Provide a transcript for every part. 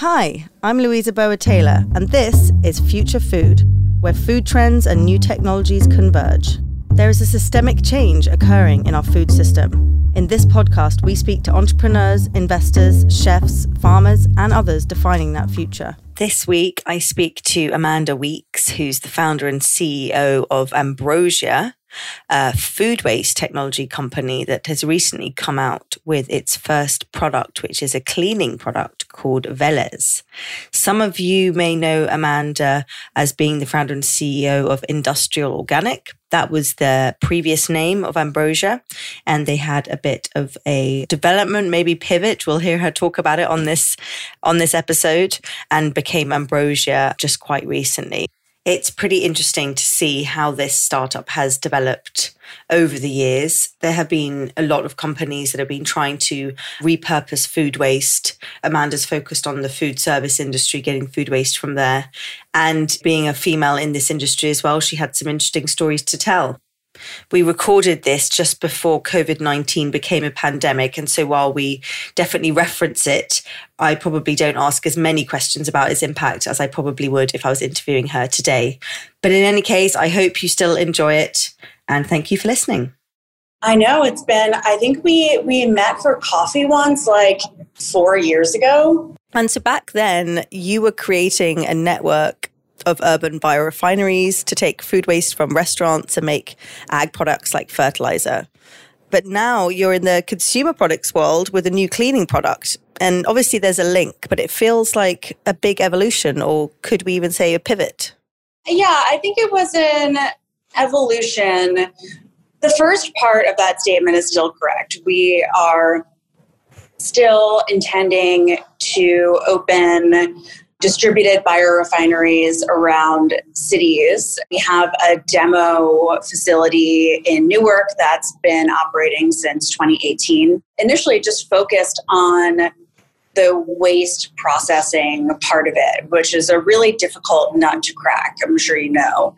Hi, I'm Louisa Boa Taylor, and this is Future Food, where food trends and new technologies converge. There is a systemic change occurring in our food system. In this podcast, we speak to entrepreneurs, investors, chefs, farmers, and others defining that future. This week, I speak to Amanda Weeks, who's the founder and CEO of Ambrosia, a food waste technology company that has recently come out with its first product, which is a cleaning product called Veles. Some of you may know Amanda as being the founder and CEO of Industrial Organic. That was the previous name of Ambrosia, and they had a bit of a development, maybe pivot. We'll hear her talk about it on this episode, and became Ambrosia just quite recently. It's pretty interesting to see how this startup has developed over the years. There have been a lot of companies that have been trying to repurpose food waste. Amanda's focused on the food service industry, getting food waste from there. And being a female in this industry as well, she had some interesting stories to tell. We recorded this just before COVID-19 became a pandemic. And so while we definitely reference it, I probably don't ask as many questions about its impact as I probably would if I was interviewing her today. But in any case, I hope you still enjoy it. And thank you for listening. I know it's been, I think we met for coffee once like 4 years ago. And so back then you were creating a network of urban biorefineries to take food waste from restaurants and make ag products like fertilizer. But now you're in the consumer products world with a new cleaning product. And obviously there's a link, but it feels like a big evolution, or could we even say a pivot? Yeah, I think it was an evolution. The first part of that statement is still correct. We are still intending to open distributed biorefineries around cities. We have a demo facility in Newark that's been operating since 2018. Initially just focused on the waste processing part of it, which is a really difficult nut to crack, I'm sure you know.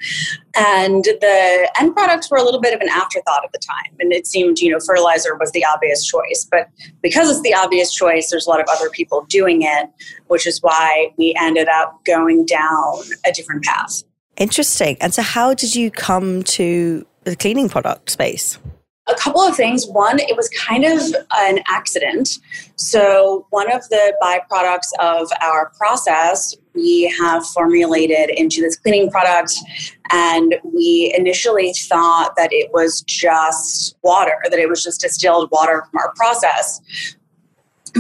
And the end products were a little bit of an afterthought at the time. And it seemed, fertilizer was the obvious choice. But because it's the obvious choice, there's a lot of other people doing it, which is why we ended up going down a different path. Interesting. And so how did you come to the cleaning product space? A couple of things. One, it was kind of an accident. So one of the byproducts of our process, we have formulated into this cleaning product, and we initially thought that it was just water, that it was just distilled water from our process.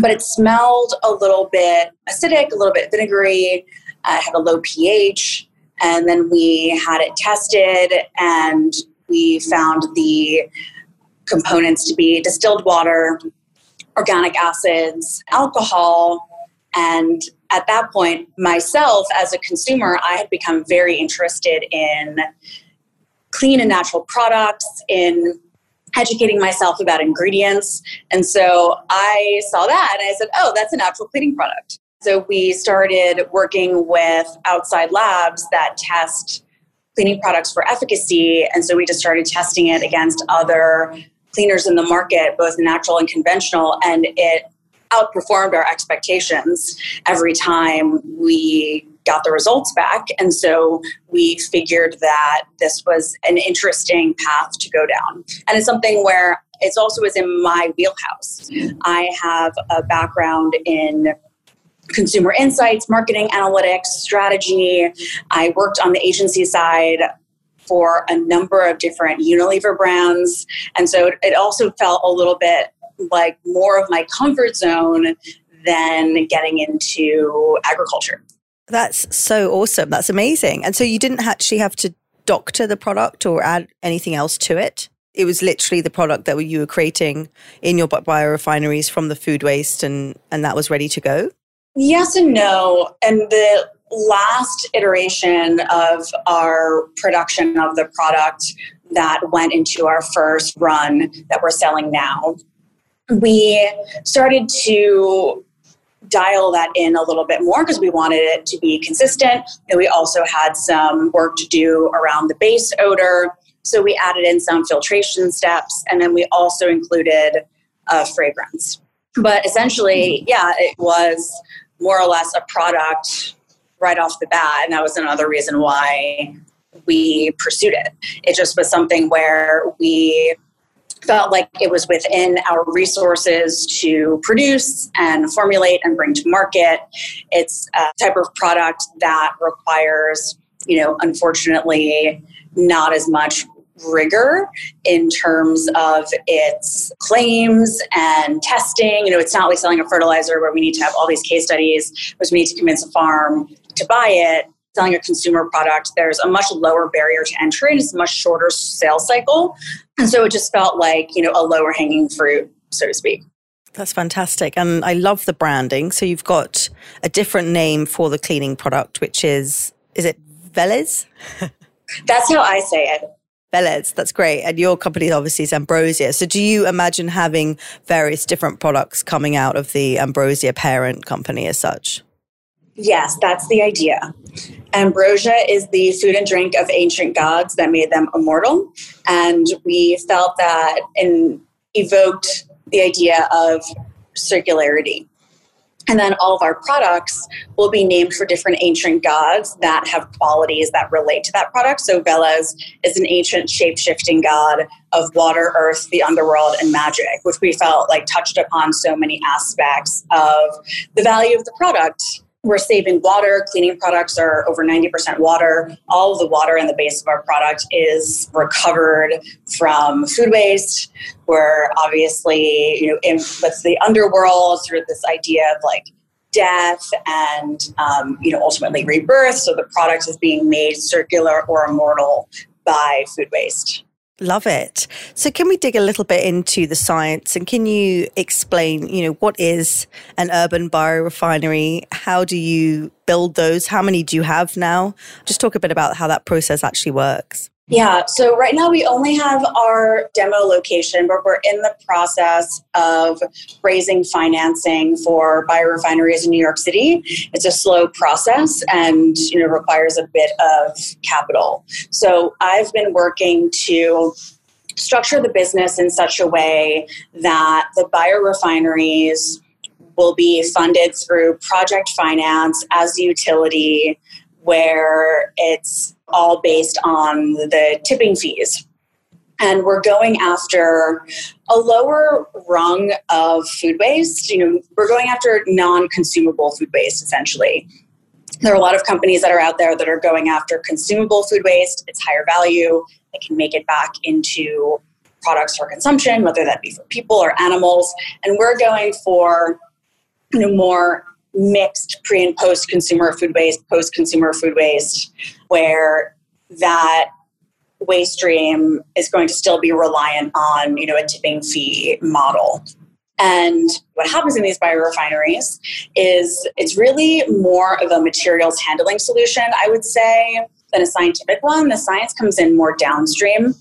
But it smelled a little bit acidic, a little bit vinegary, had a low pH, and then we had it tested, and we found the components to be distilled water, organic acids, alcohol. And at that point, myself as a consumer, I had become very interested in clean and natural products, in educating myself about ingredients. And so I saw that and I said, oh, that's a natural cleaning product. So we started working with outside labs that test cleaning products for efficacy. And so we just started testing it against other cleaners in the market, both natural and conventional, and it outperformed our expectations every time we got the results back. And so we figured that this was an interesting path to go down. And it's something where it's also is in my wheelhouse. I have a background in consumer insights, marketing analytics, strategy. I worked on the agency side for a number of different Unilever brands. And so it also felt a little bit like more of my comfort zone than getting into agriculture. That's so awesome. That's amazing. And so you didn't actually have to doctor the product or add anything else to it? It was literally the product that you were creating in your biorefineries from the food waste, and that was ready to go? Yes and no. And the last iteration of our production of the product that went into our first run that we're selling now, we started to dial that in a little bit more because we wanted it to be consistent. And we also had some work to do around the base odor. So we added in some filtration steps, and then we also included a fragrance. But essentially, yeah, it was more or less a product right off the bat. And that was another reason why we pursued it. It just was something where we felt like it was within our resources to produce and formulate and bring to market. It's a type of product that requires, you know, unfortunately, not as much rigor in terms of its claims and testing. You know, it's not like selling a fertilizer where we need to have all these case studies, which we need to convince a farm to buy it. Selling a consumer product, there's a much lower barrier to entry and it's a much shorter sales cycle. And so it just felt like, you know, a lower hanging fruit, so to speak. That's fantastic. And I love the branding. So you've got a different name for the cleaning product, which is it Veles? That's how I say it. Veles, that's great. And your company obviously is Ambrosia. So do you imagine having various different products coming out of the Ambrosia parent company as such? Yes, that's the idea. Ambrosia is the food and drink of ancient gods that made them immortal. And we felt that and evoked the idea of circularity. And then all of our products will be named for different ancient gods that have qualities that relate to that product. So Veles is an ancient shape-shifting god of water, earth, the underworld, and magic, which we felt like touched upon so many aspects of the value of the product. We're saving water. Cleaning products are over 90% water. All of the water in the base of our product is recovered from food waste. We're obviously, you know, in with the underworld through this idea of like death and, you know, ultimately rebirth. So the product is being made circular or immortal by food waste. Love it. So can we dig a little bit into the science and can you explain, you know, what is an urban biorefinery? How do you build those? How many do you have now? Just talk a bit about how that process actually works. Yeah. So right now we only have our demo location, but we're in the process of raising financing for biorefineries in New York City. It's a slow process and, you know, requires a bit of capital. So I've been working to structure the business in such a way that the biorefineries will be funded through project finance as a utility where it's all based on the tipping fees. And we're going after a lower rung of food waste. You know, we're going after non-consumable food waste, essentially. There are a lot of companies that are out there that are going after consumable food waste. It's higher value. They can make it back into products for consumption, whether that be for people or animals. And we're going for, you know, more mixed pre and post-consumer food waste, where that waste stream is going to still be reliant on, you know, a tipping fee model. And what happens in these biorefineries is it's really more of a materials handling solution, I would say, than a scientific one. The science comes in more downstream.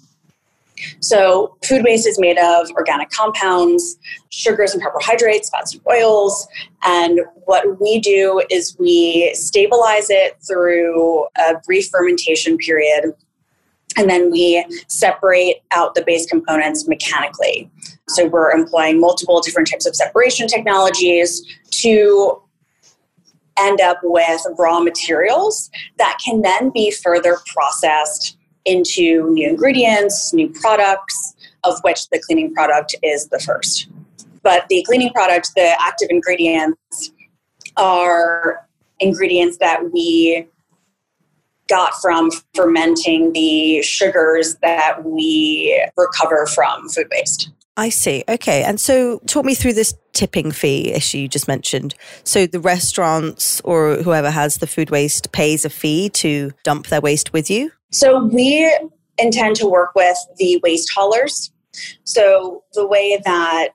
So food waste is made of organic compounds, sugars and carbohydrates, fats and oils. And what we do is we stabilize it through a brief fermentation period. And then we separate out the base components mechanically. So we're employing multiple different types of separation technologies to end up with raw materials that can then be further processed into new ingredients, new products, of which the cleaning product is the first. But the cleaning product, the active ingredients, are ingredients that we got from fermenting the sugars that we recover from food waste. I see. Okay. And so talk me through this tipping fee issue you just mentioned. So the restaurants or whoever has the food waste pays a fee to dump their waste with you? So we intend to work with the waste haulers. So the way that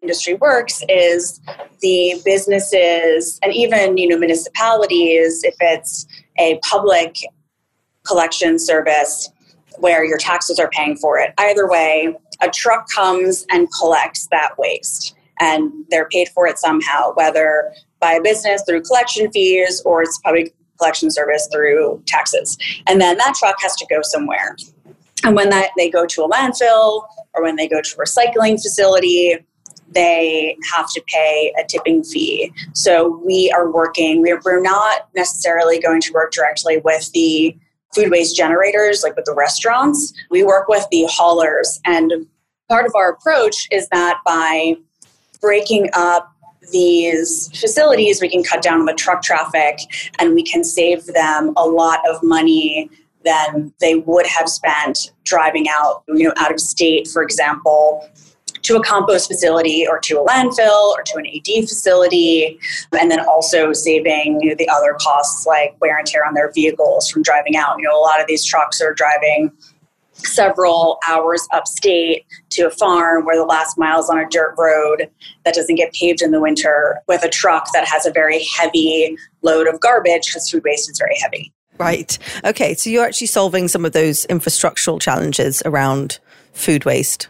industry works is the businesses and even, you know, municipalities, if it's a public collection service where your taxes are paying for it, either way, a truck comes and collects that waste and they're paid for it somehow, whether by a business through collection fees or it's public collection service through taxes. And then that truck has to go somewhere. And when they go to a landfill or when they go to a recycling facility, they have to pay a tipping fee. So we are working, we're not necessarily going to work directly with the food waste generators, like with the restaurants. We work with the haulers. And part of our approach is that by breaking up these facilities, we can cut down on the truck traffic and we can save them a lot of money than they would have spent driving out, out of state, for example, to a compost facility or to a landfill or to an AD facility, and then also saving the other costs like wear and tear on their vehicles from driving out. A lot of these trucks are driving several hours upstate to a farm where the last mile is on a dirt road that doesn't get paved in the winter with a truck that has a very heavy load of garbage because food waste is very heavy. Right. Okay. So you're actually solving some of those infrastructural challenges around food waste.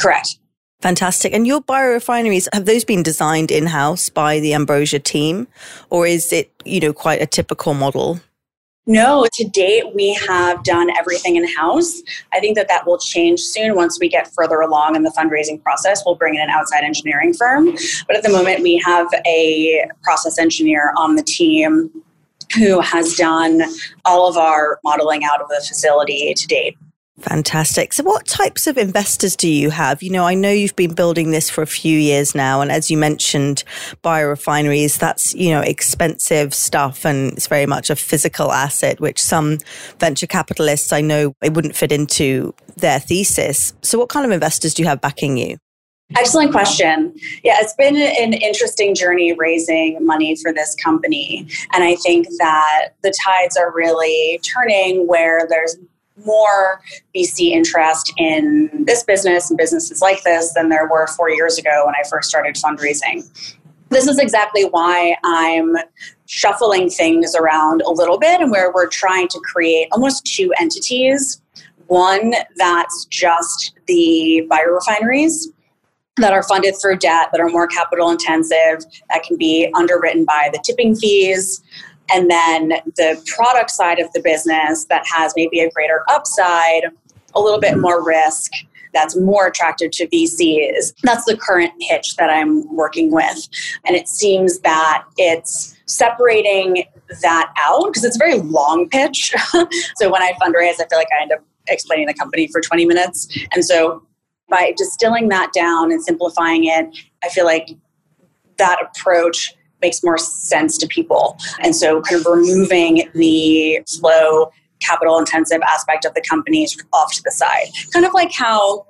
Correct. Fantastic. And your biorefineries, have those been designed in-house by the Ambrosia team, or is it, quite a typical model? No, to date, we have done everything in-house. I think that will change soon. Once we get further along in the fundraising process, we'll bring in an outside engineering firm. But at the moment, we have a process engineer on the team who has done all of our modeling out of the facility to date. Fantastic. So what types of investors do you have? I know you've been building this for a few years now. And as you mentioned, biorefineries, that's, expensive stuff. And it's very much a physical asset, which some venture capitalists, I know, it wouldn't fit into their thesis. So what kind of investors do you have backing you? Excellent question. Yeah, it's been an interesting journey raising money for this company. And I think that the tides are really turning where there's more VC interest in this business and businesses like this than there were 4 years ago when I first started fundraising. This is exactly why I'm shuffling things around a little bit and where we're trying to create almost two entities. One that's just the biorefineries that are funded through debt, that are more capital intensive, that can be underwritten by the tipping fees. And then the product side of the business that has maybe a greater upside, a little bit more risk, that's more attractive to VCs. That's the current pitch that I'm working with. And it seems that it's separating that out because it's a very long pitch. So when I fundraise, I feel like I end up explaining the company for 20 minutes. And so by distilling that down and simplifying it, I feel like that approach makes more sense to people. And so kind of removing the slow capital intensive aspect of the company off to the side. Kind of like how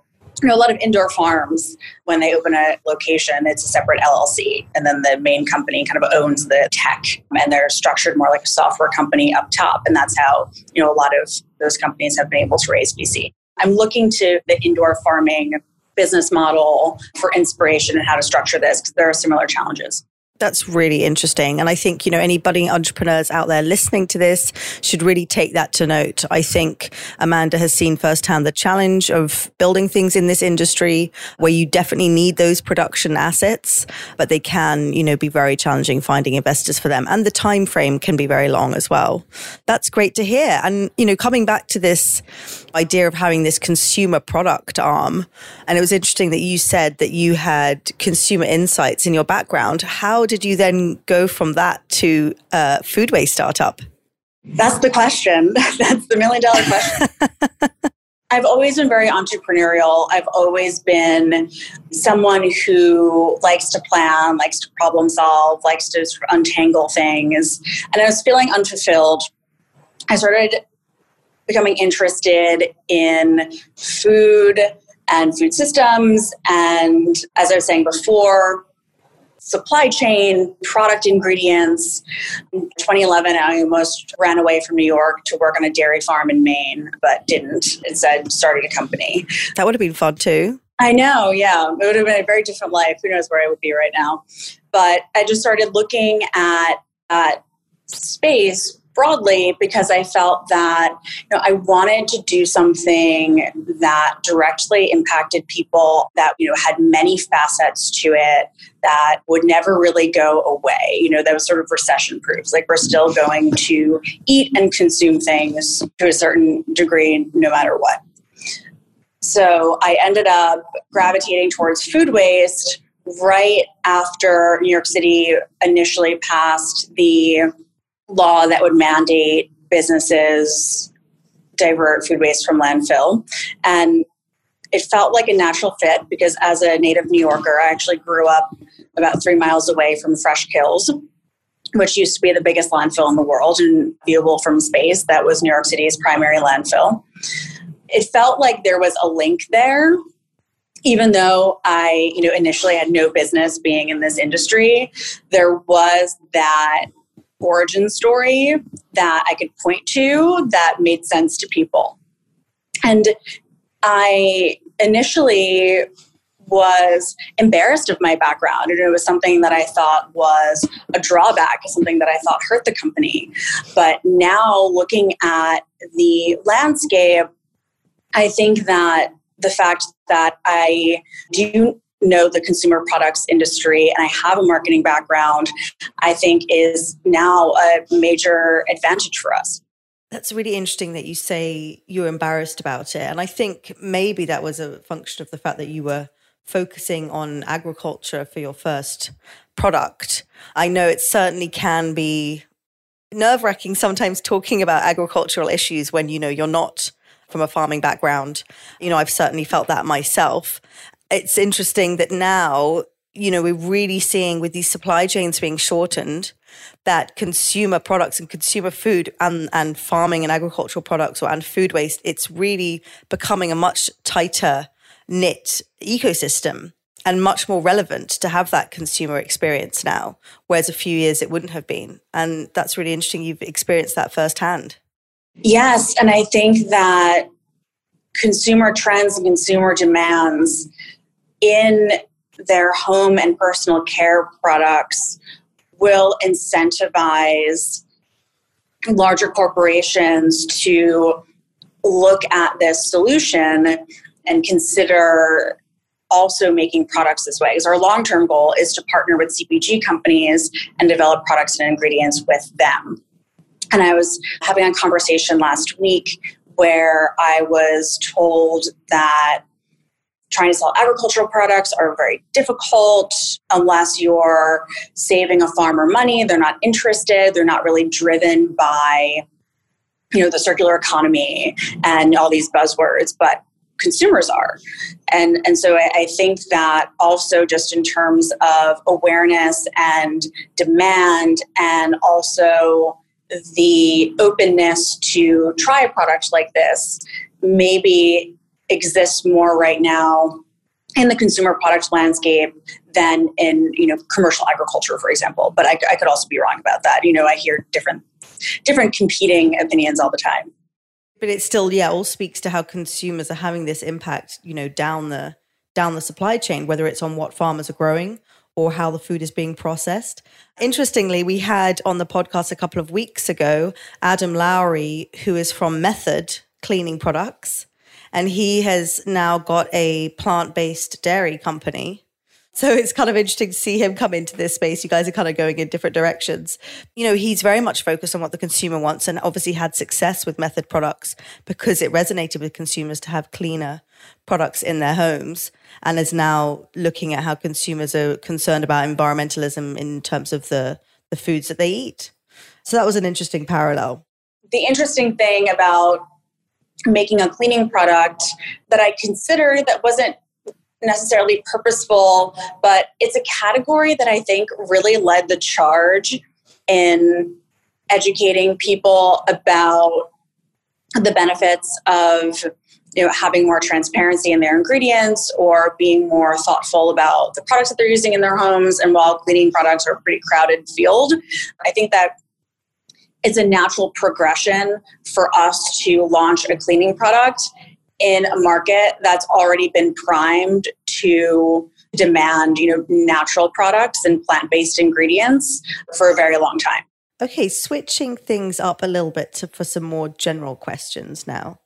a lot of indoor farms, when they open a location, it's a separate LLC. And then the main company kind of owns the tech and they're structured more like a software company up top. And that's how, a lot of those companies have been able to raise VC. I'm looking to the indoor farming business model for inspiration and how to structure this because there are similar challenges. That's really interesting. And I think, any budding entrepreneurs out there listening to this should really take that to note. I think Amanda has seen firsthand the challenge of building things in this industry where you definitely need those production assets, but they can, be very challenging finding investors for them. And the time frame can be very long as well. That's great to hear. And, coming back to this idea of having this consumer product arm, and it was interesting that you said that you had consumer insights in your background. How did you then go from that to a food waste startup? That's the question. That's the $1 million question. I've always been very entrepreneurial. I've always been someone who likes to plan, likes to problem solve, likes to sort of untangle things. And I was feeling unfulfilled. I started becoming interested in food and food systems. And as I was saying before, supply chain, product ingredients. In 2011, I almost ran away from New York to work on a dairy farm in Maine, but didn't. Instead, started a company. That would have been fun too. I know, yeah. It would have been a very different life. Who knows where I would be right now. But I just started looking at space broadly because I felt that I wanted to do something that directly impacted people, that had many facets to it, that would never really go away. That was sort of recession proof. Like we're still going to eat and consume things to a certain degree, no matter what. So I ended up gravitating towards food waste, right after New York City initially passed the law that would mandate businesses divert food waste from landfill. And it felt like a natural fit because as a native New Yorker, I actually grew up about 3 miles away from Fresh Kills, which used to be the biggest landfill in the world and viewable from space. That was New York City's primary landfill. It felt like there was a link there, even though I, initially had no business being in this industry. There was that origin story that I could point to that made sense to people. And I initially was embarrassed of my background, and it was something that I thought was a drawback, something that I thought hurt the company. But now looking at the landscape, I think that the fact that I do know the consumer products industry and I have a marketing background, I think is now a major advantage for us. That's really interesting that you say you're embarrassed about it. And I think maybe that was a function of the fact that you were focusing on agriculture for your first product. I know it certainly can be nerve-wracking sometimes talking about agricultural issues when, you're not from a farming background. I've certainly felt that myself. It's interesting that now, we're really seeing with these supply chains being shortened, that consumer products and consumer food and farming and agricultural products and food waste, it's really becoming a much tighter knit ecosystem and much more relevant to have that consumer experience now, whereas a few years it wouldn't have been. And that's really interesting. You've experienced that firsthand. Yes. And I think that consumer trends and consumer demands in their home and personal care products will incentivize larger corporations to look at this solution and consider also making products this way. Because our long-term goal is to partner with CPG companies and develop products and ingredients with them. And I was having a conversation last week where I was told that trying to sell agricultural products are very difficult unless you're saving a farmer money. They're not interested. They're not really driven by, the circular economy and all these buzzwords. But consumers are. And so I think that also just in terms of awareness and demand and also the openness to try a product like this maybe exists more right now in the consumer product landscape than in, commercial agriculture, for example. But I could also be wrong about that. I hear different competing opinions all the time. But it still, all speaks to how consumers are having this impact, down the supply chain, whether it's on what farmers are growing or how the food is being processed. Interestingly, we had on the podcast a couple of weeks ago, Adam Lowry, who is from Method Cleaning Products, and he has now got a plant-based dairy company. So it's kind of interesting to see him come into this space. You guys are kind of going in different directions. He's very much focused on what the consumer wants and obviously had success with Method products because it resonated with consumers to have cleaner products in their homes, and is now looking at how consumers are concerned about environmentalism in terms of the foods that they eat. So that was an interesting parallel. The interesting thing about making a cleaning product that I considered that wasn't necessarily purposeful, but it's a category that I think really led the charge in educating people about the benefits of having more transparency in their ingredients or being more thoughtful about the products that they're using in their homes. And while cleaning products are a pretty crowded field, I think that it's a natural progression for us to launch a cleaning product in a market that's already been primed to demand, natural products and plant-based ingredients for a very long time. Okay, switching things up a little bit for some more general questions now.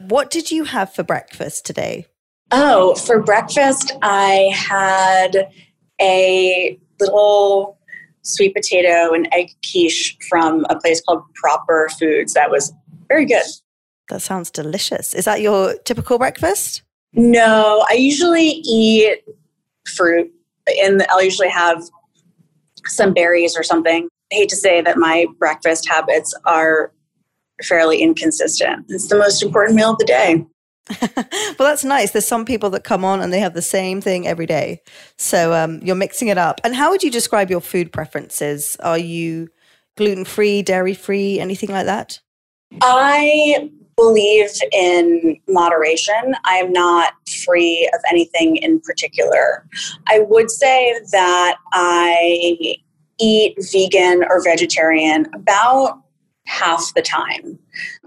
What did you have for breakfast today? Oh, for breakfast, I had a little sweet potato and egg quiche from a place called Proper Foods. That was very good. That sounds delicious. Is that your typical breakfast? No, I usually eat fruit and I'll usually have some berries or something. I hate to say that my breakfast habits are fairly inconsistent. It's the most important meal of the day. Well, that's nice. There's some people that come on and they have the same thing every day. So you're mixing it up. And how would you describe your food preferences? Are you gluten-free, dairy-free, anything like that? I believe in moderation. I am not free of anything in particular. I would say that I eat vegan or vegetarian about half the time.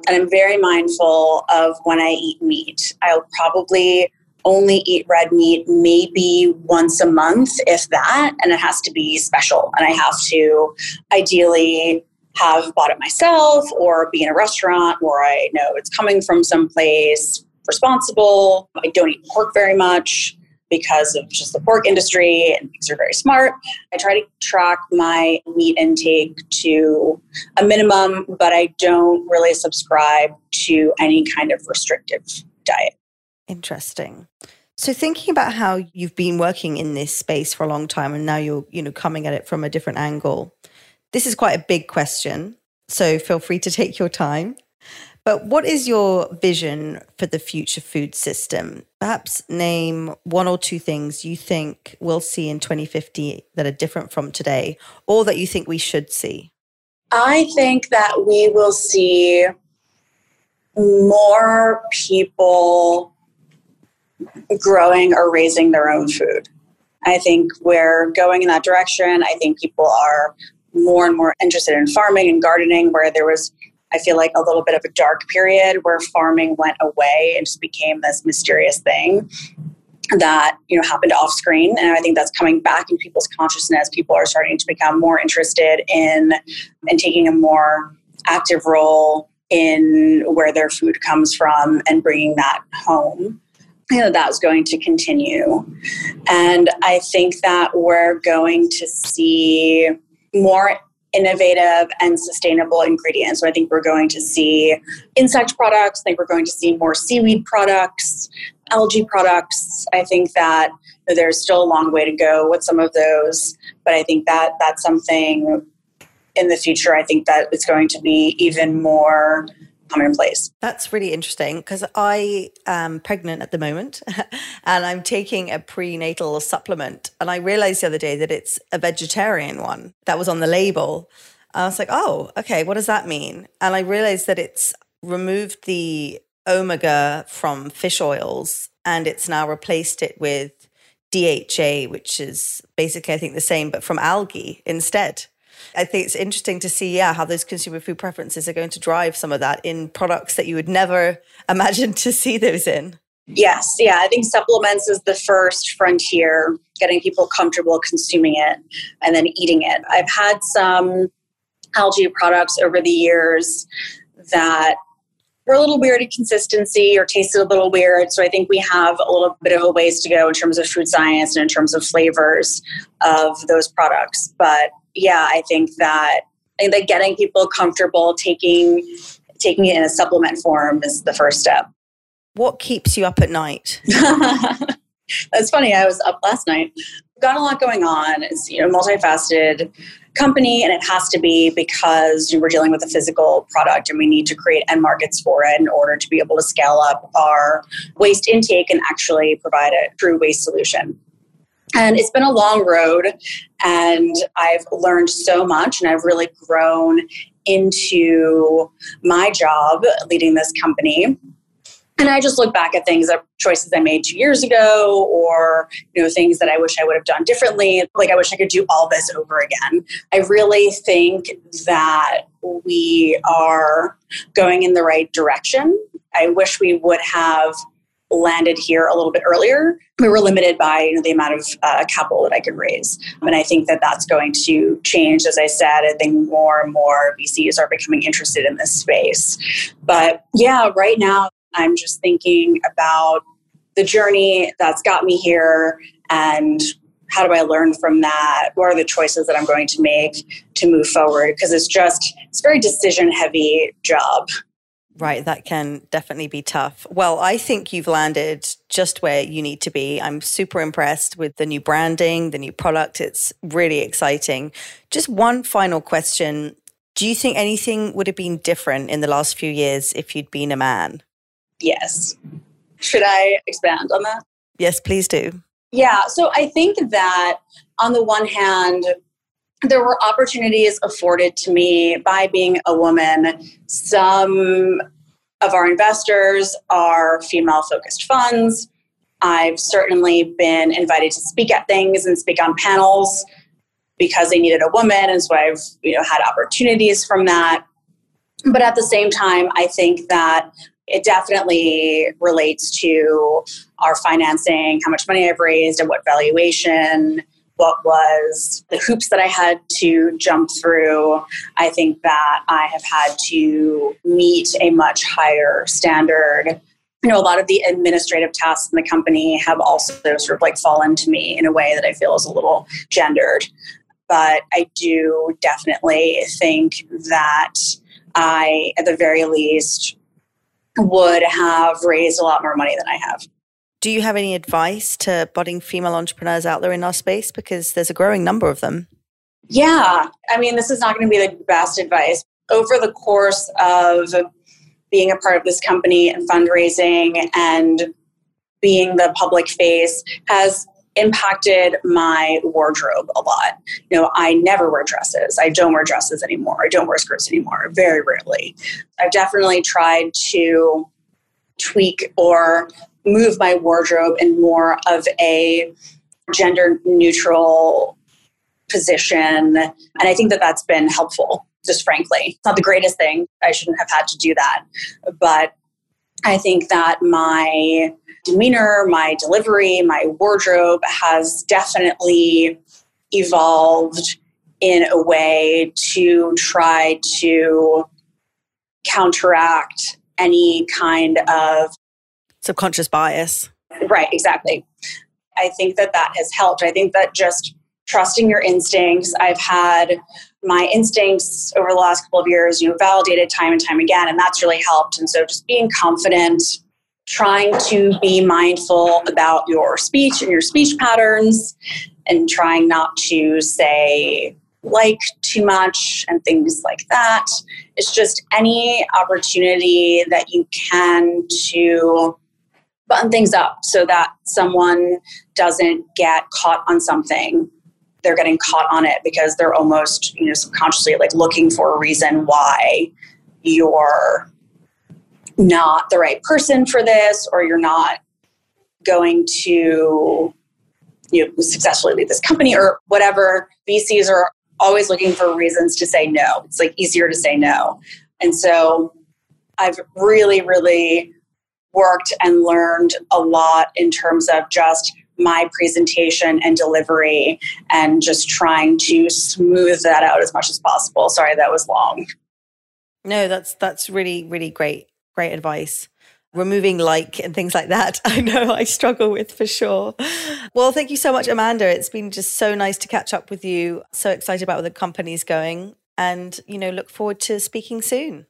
And I'm very mindful of when I eat meat. I'll probably only eat red meat maybe once a month, if that, and it has to be special. And I have to ideally have bought it myself or be in a restaurant where I know it's coming from someplace responsible. I don't eat pork very much because of just the pork industry, and pigs are very smart. I try to track my meat intake to a minimum, but I don't really subscribe to any kind of restrictive diet. Interesting. So thinking about how you've been working in this space for a long time and now you're, coming at it from a different angle, this is quite a big question, so feel free to take your time. But what is your vision for the future food system? Perhaps name one or two things you think we'll see in 2050 that are different from today, or that you think we should see. I think that we will see more people growing or raising their own food. I think we're going in that direction. I think people are more and more interested in farming and gardening, where there was, I feel like, a little bit of a dark period where farming went away and just became this mysterious thing that, happened off screen. And I think that's coming back in people's consciousness. People are starting to become more interested in and taking a more active role in where their food comes from and bringing that home. That's going to continue. And I think that we're going to see more innovative and sustainable ingredients. So I think we're going to see insect products. I think we're going to see more seaweed products, algae products. I think that there's still a long way to go with some of those, but I think that that's something in the future. I think that it's going to be even more commonplace. That's really interesting because I am pregnant at the moment and I'm taking a prenatal supplement. And I realized the other day that it's a vegetarian one that was on the label. I was like, oh, okay, what does that mean? And I realized that it's removed the omega from fish oils and it's now replaced it with DHA, which is basically, I think, the same, but from algae instead. I think it's interesting to see, how those consumer food preferences are going to drive some of that in products that you would never imagine to see those in. Yes. Yeah. I think supplements is the first frontier, getting people comfortable consuming it and then eating it. I've had some algae products over the years that were a little weird in consistency or tasted a little weird. So I think we have a little bit of a ways to go in terms of food science and in terms of flavors of those products. But yeah, I think that getting people comfortable taking it in a supplement form is the first step. What keeps you up at night? That's funny. I was up last night. Got a lot going on. It's multifaceted company, and it has to be because we're dealing with a physical product and we need to create end markets for it in order to be able to scale up our waste intake and actually provide a true waste solution. And it's been a long road, and I've learned so much, and I've really grown into my job leading this company. And I just look back at things, choices I made 2 years ago, or things that I wish I would have done differently. Like, I wish I could do all this over again. I really think that we are going in the right direction. I wish we would have landed here a little bit earlier. We were limited by the amount of capital that I could raise. And I think that that's going to change. As I said, I think more and more VCs are becoming interested in this space. But yeah, right now I'm just thinking about the journey that's got me here and how do I learn from that? What are the choices that I'm going to make to move forward? Because it's a very decision heavy job. Right, that can definitely be tough. Well, I think you've landed just where you need to be. I'm super impressed with the new branding, the new product. It's really exciting. Just one final question. Do you think anything would have been different in the last few years if you'd been a man? Yes. Should I expand on that? Yes, please do. Yeah, so I think that on the one hand, there were opportunities afforded to me by being a woman. Some of our investors are female-focused funds. I've certainly been invited to speak at things and speak on panels because they needed a woman, and so I've had opportunities from that. But at the same time, I think that it definitely relates to our financing, how much money I've raised, and what valuation. What was the hoops that I had to jump through? I think that I have had to meet a much higher standard. A lot of the administrative tasks in the company have also sort of fallen to me in a way that I feel is a little gendered. But I do definitely think that I, at the very least, would have raised a lot more money than I have. Do you have any advice to budding female entrepreneurs out there in our space? Because there's a growing number of them. Yeah. I mean, this is not going to be the best advice. Over the course of being a part of this company and fundraising and being the public face has impacted my wardrobe a lot. I never wear dresses. I don't wear dresses anymore. I don't wear skirts anymore. Very rarely. I've definitely tried to tweak or move my wardrobe in more of a gender neutral position. And I think that that's been helpful, just frankly. It's not the greatest thing. I shouldn't have had to do that. But I think that my demeanor, my delivery, my wardrobe has definitely evolved in a way to try to counteract any kind of subconscious bias. Right, exactly. I think that that has helped. I think that just trusting your instincts, I've had my instincts over the last couple of years, validated time and time again, and that's really helped. And so just being confident, trying to be mindful about your speech and your speech patterns, and trying not to say too much and things like that. It's just any opportunity that you can to button things up so that someone doesn't get caught on something. They're getting caught on it because they're almost, subconsciously looking for a reason why you're not the right person for this, or you're not going to successfully lead this company or whatever. VCs are always looking for reasons to say no. It's easier to say no. And so I've really, really worked and learned a lot in terms of just my presentation and delivery and just trying to smooth that out as much as possible. Sorry, that was long. No, that's really, really great advice. Removing and things like that, I know I struggle with for sure. Well, thank you so much, Amanda. It's been just so nice to catch up with you. So excited about where the company's going and, look forward to speaking soon.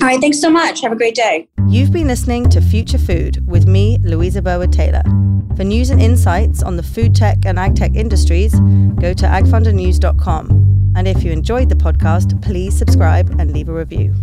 All right, thanks so much. Have a great day. You've been listening to Future Food with me, Louisa Boa Taylor. For news and insights on the food tech and ag tech industries, go to agfundernews.com. And if you enjoyed the podcast, please subscribe and leave a review.